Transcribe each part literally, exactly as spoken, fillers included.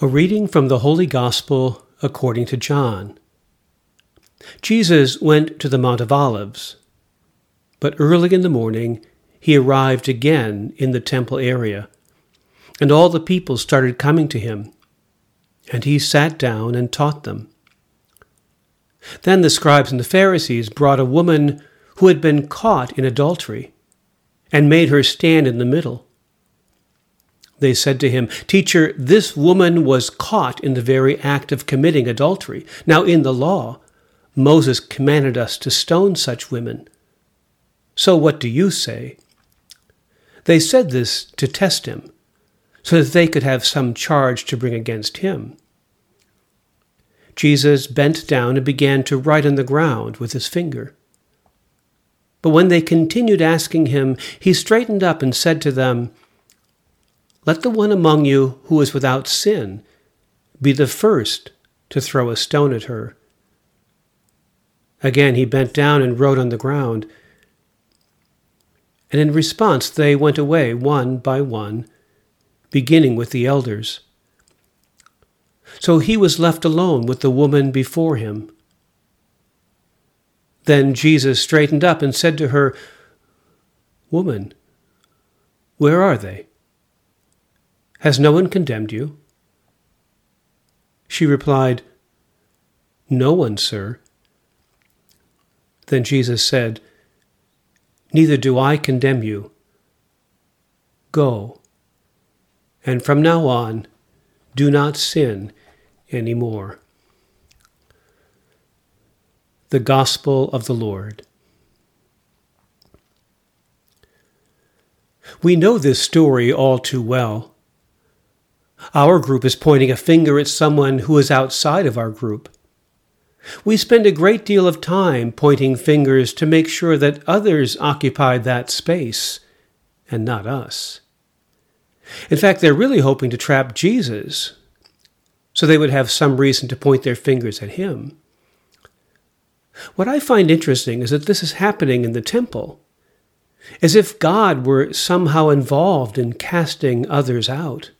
A reading from the Holy Gospel according to John. Jesus went to the Mount of Olives, but early in the morning he arrived again in the temple area, and all the people started coming to him, and he sat down and taught them. Then the scribes and the Pharisees brought a woman who had been caught in adultery, and made her stand in the middle. They said to him, "Teacher, this woman was caught in the very act of committing adultery. Now in the law, Moses commanded us to stone such women. So what do you say?" They said this to test him, so that they could have some charge to bring against him. Jesus bent down and began to write on the ground with his finger. But when they continued asking him, he straightened up and said to them, "Let the one among you who is without sin be the first to throw a stone at her." Again he bent down and wrote on the ground. And in response they went away one by one, beginning with the elders. So he was left alone with the woman before him. Then Jesus straightened up and said to her, "Woman, where are they? Has no one condemned you?" She replied, "No one, sir." Then Jesus said, "Neither do I condemn you. Go, and from now on, do not sin any more." The Gospel of the Lord. We know this story all too well. Our group is pointing a finger at someone who is outside of our group. We spend a great deal of time pointing fingers to make sure that others occupy that space and not us. In fact, they're really hoping to trap Jesus, so they would have some reason to point their fingers at him. What I find interesting is that this is happening in the temple, as if God were somehow involved in casting others out.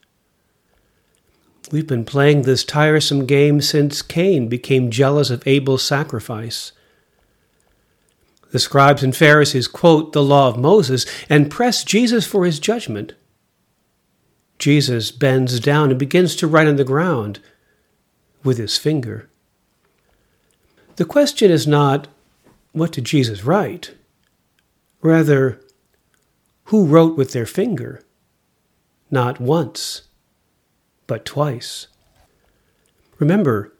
We've been playing this tiresome game since Cain became jealous of Abel's sacrifice. The scribes and Pharisees quote the law of Moses and press Jesus for his judgment. Jesus bends down and begins to write on the ground with his finger. The question is not, what did Jesus write? Rather, who wrote with their finger? Not once, but twice. Remember,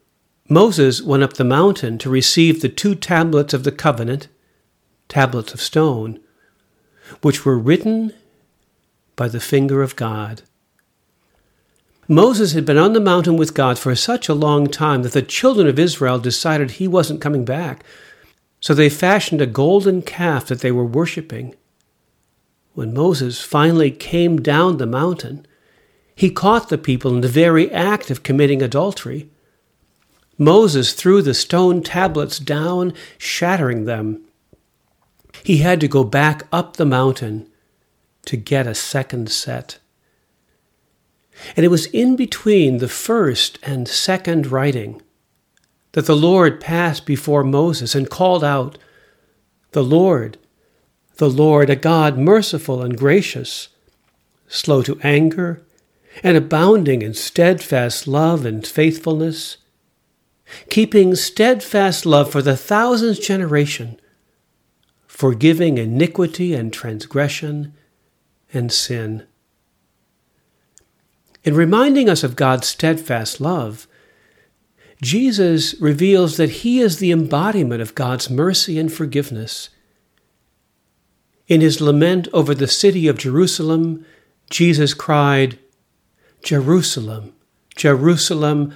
Moses went up the mountain to receive the two tablets of the covenant, tablets of stone, which were written by the finger of God. Moses had been on the mountain with God for such a long time that the children of Israel decided he wasn't coming back, so they fashioned a golden calf that they were worshiping. When Moses finally came down the mountain, he caught the people in the very act of committing adultery. Moses threw the stone tablets down, shattering them. He had to go back up the mountain to get a second set. And it was in between the first and second writing that the Lord passed before Moses and called out, "The Lord, the Lord, a God merciful and gracious, slow to anger, and abounding in steadfast love and faithfulness, keeping steadfast love for the thousandth generation, forgiving iniquity and transgression and sin." In reminding us of God's steadfast love, Jesus reveals that he is the embodiment of God's mercy and forgiveness. In his lament over the city of Jerusalem, Jesus cried, "Jerusalem, Jerusalem,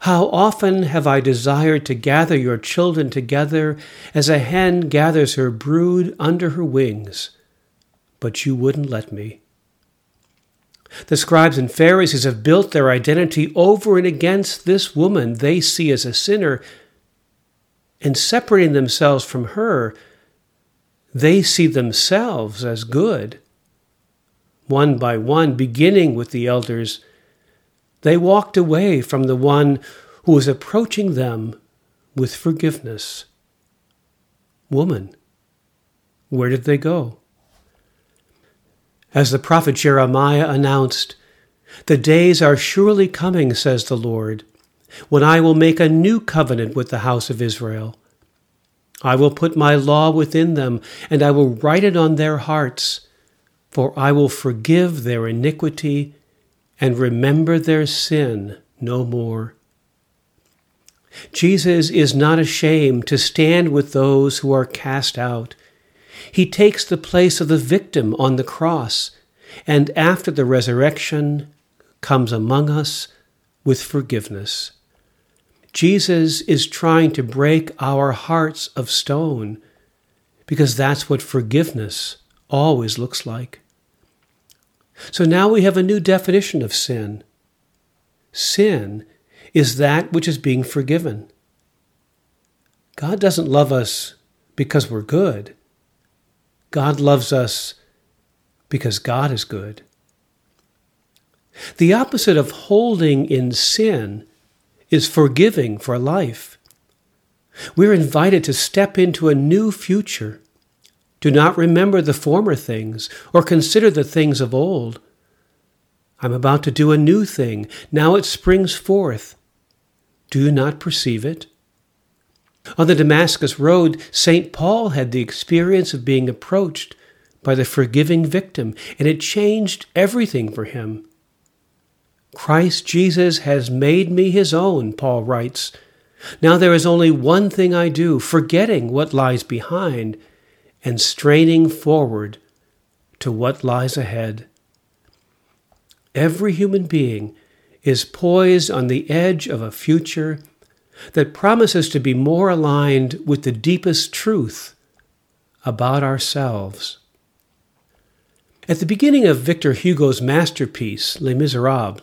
how often have I desired to gather your children together as a hen gathers her brood under her wings, but you wouldn't let me." The scribes and Pharisees have built their identity over and against this woman they see as a sinner, and separating themselves from her, they see themselves as good. One by one, beginning with the elders, They walked away from the one who was approaching them with forgiveness. Woman, where did they go? As the prophet Jeremiah announced, "The days are surely coming, says the Lord, when I will make a new covenant with the house of Israel. I will put my law within them, and I will write it on their hearts, for I will forgive their iniquity and remember their sin no more." Jesus is not ashamed to stand with those who are cast out. He takes the place of the victim on the cross, and after the resurrection comes among us with forgiveness. Jesus is trying to break our hearts of stone, because that's what forgiveness always looks like. So now we have a new definition of sin. Sin is that which is being forgiven. God doesn't love us because we're good. God loves us because God is good. The opposite of holding in sin is forgiving for life. We're invited to step into a new future. Do not remember the former things or consider the things of old. I'm about to do a new thing. Now it springs forth. Do you not perceive it? On the Damascus Road, Saint Paul had the experience of being approached by the forgiving victim, and it changed everything for him. "Christ Jesus has made me his own," Paul writes. "Now there is only one thing I do, forgetting what lies behind and straining forward to what lies ahead." Every human being is poised on the edge of a future that promises to be more aligned with the deepest truth about ourselves. At the beginning of Victor Hugo's masterpiece, Les Miserables,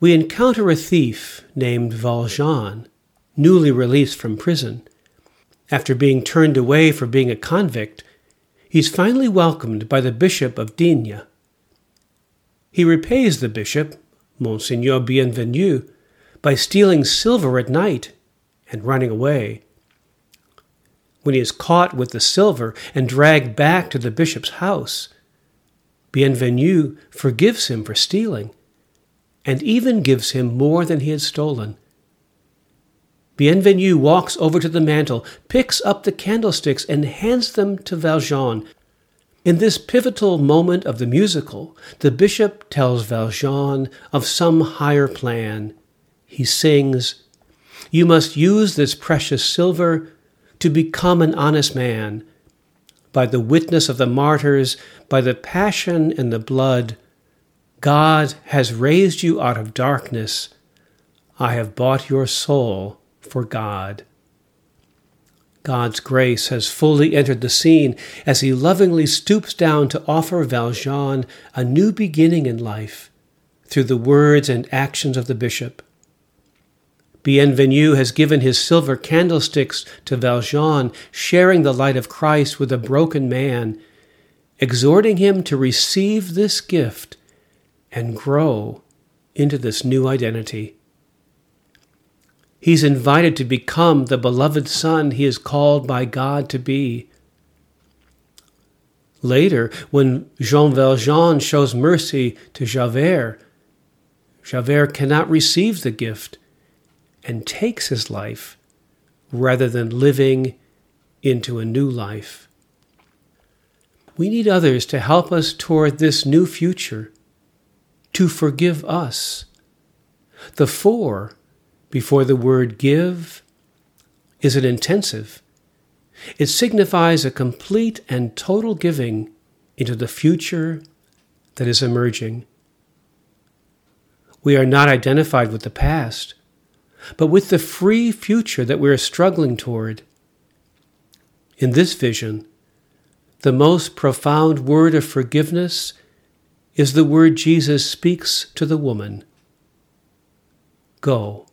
we encounter a thief named Valjean, newly released from prison. After being turned away for being a convict, he's finally welcomed by the Bishop of Digne. He repays the bishop, Monseigneur Bienvenu, by stealing silver at night and running away. When he is caught with the silver and dragged back to the bishop's house, Bienvenu forgives him for stealing and even gives him more than he had stolen. Bienvenu walks over to the mantel, picks up the candlesticks, and hands them to Valjean. In this pivotal moment of the musical, the bishop tells Valjean of some higher plan. He sings, "You must use this precious silver to become an honest man. By the witness of the martyrs, by the passion and the blood, God has raised you out of darkness. I have bought your soul for God." God's grace has fully entered the scene as he lovingly stoops down to offer Valjean a new beginning in life through the words and actions of the bishop. Bienvenu has given his silver candlesticks to Valjean, sharing the light of Christ with a broken man, exhorting him to receive this gift and grow into this new identity. He's invited to become the beloved son he is called by God to be. Later, when Jean Valjean shows mercy to Javert, Javert cannot receive the gift and takes his life rather than living into a new life. We need others to help us toward this new future, to forgive us. The four before the word "give" is an intensive. It signifies a complete and total giving into the future that is emerging. We are not identified with the past, but with the free future that we are struggling toward. In this vision, the most profound word of forgiveness is the word Jesus speaks to the woman: "Go."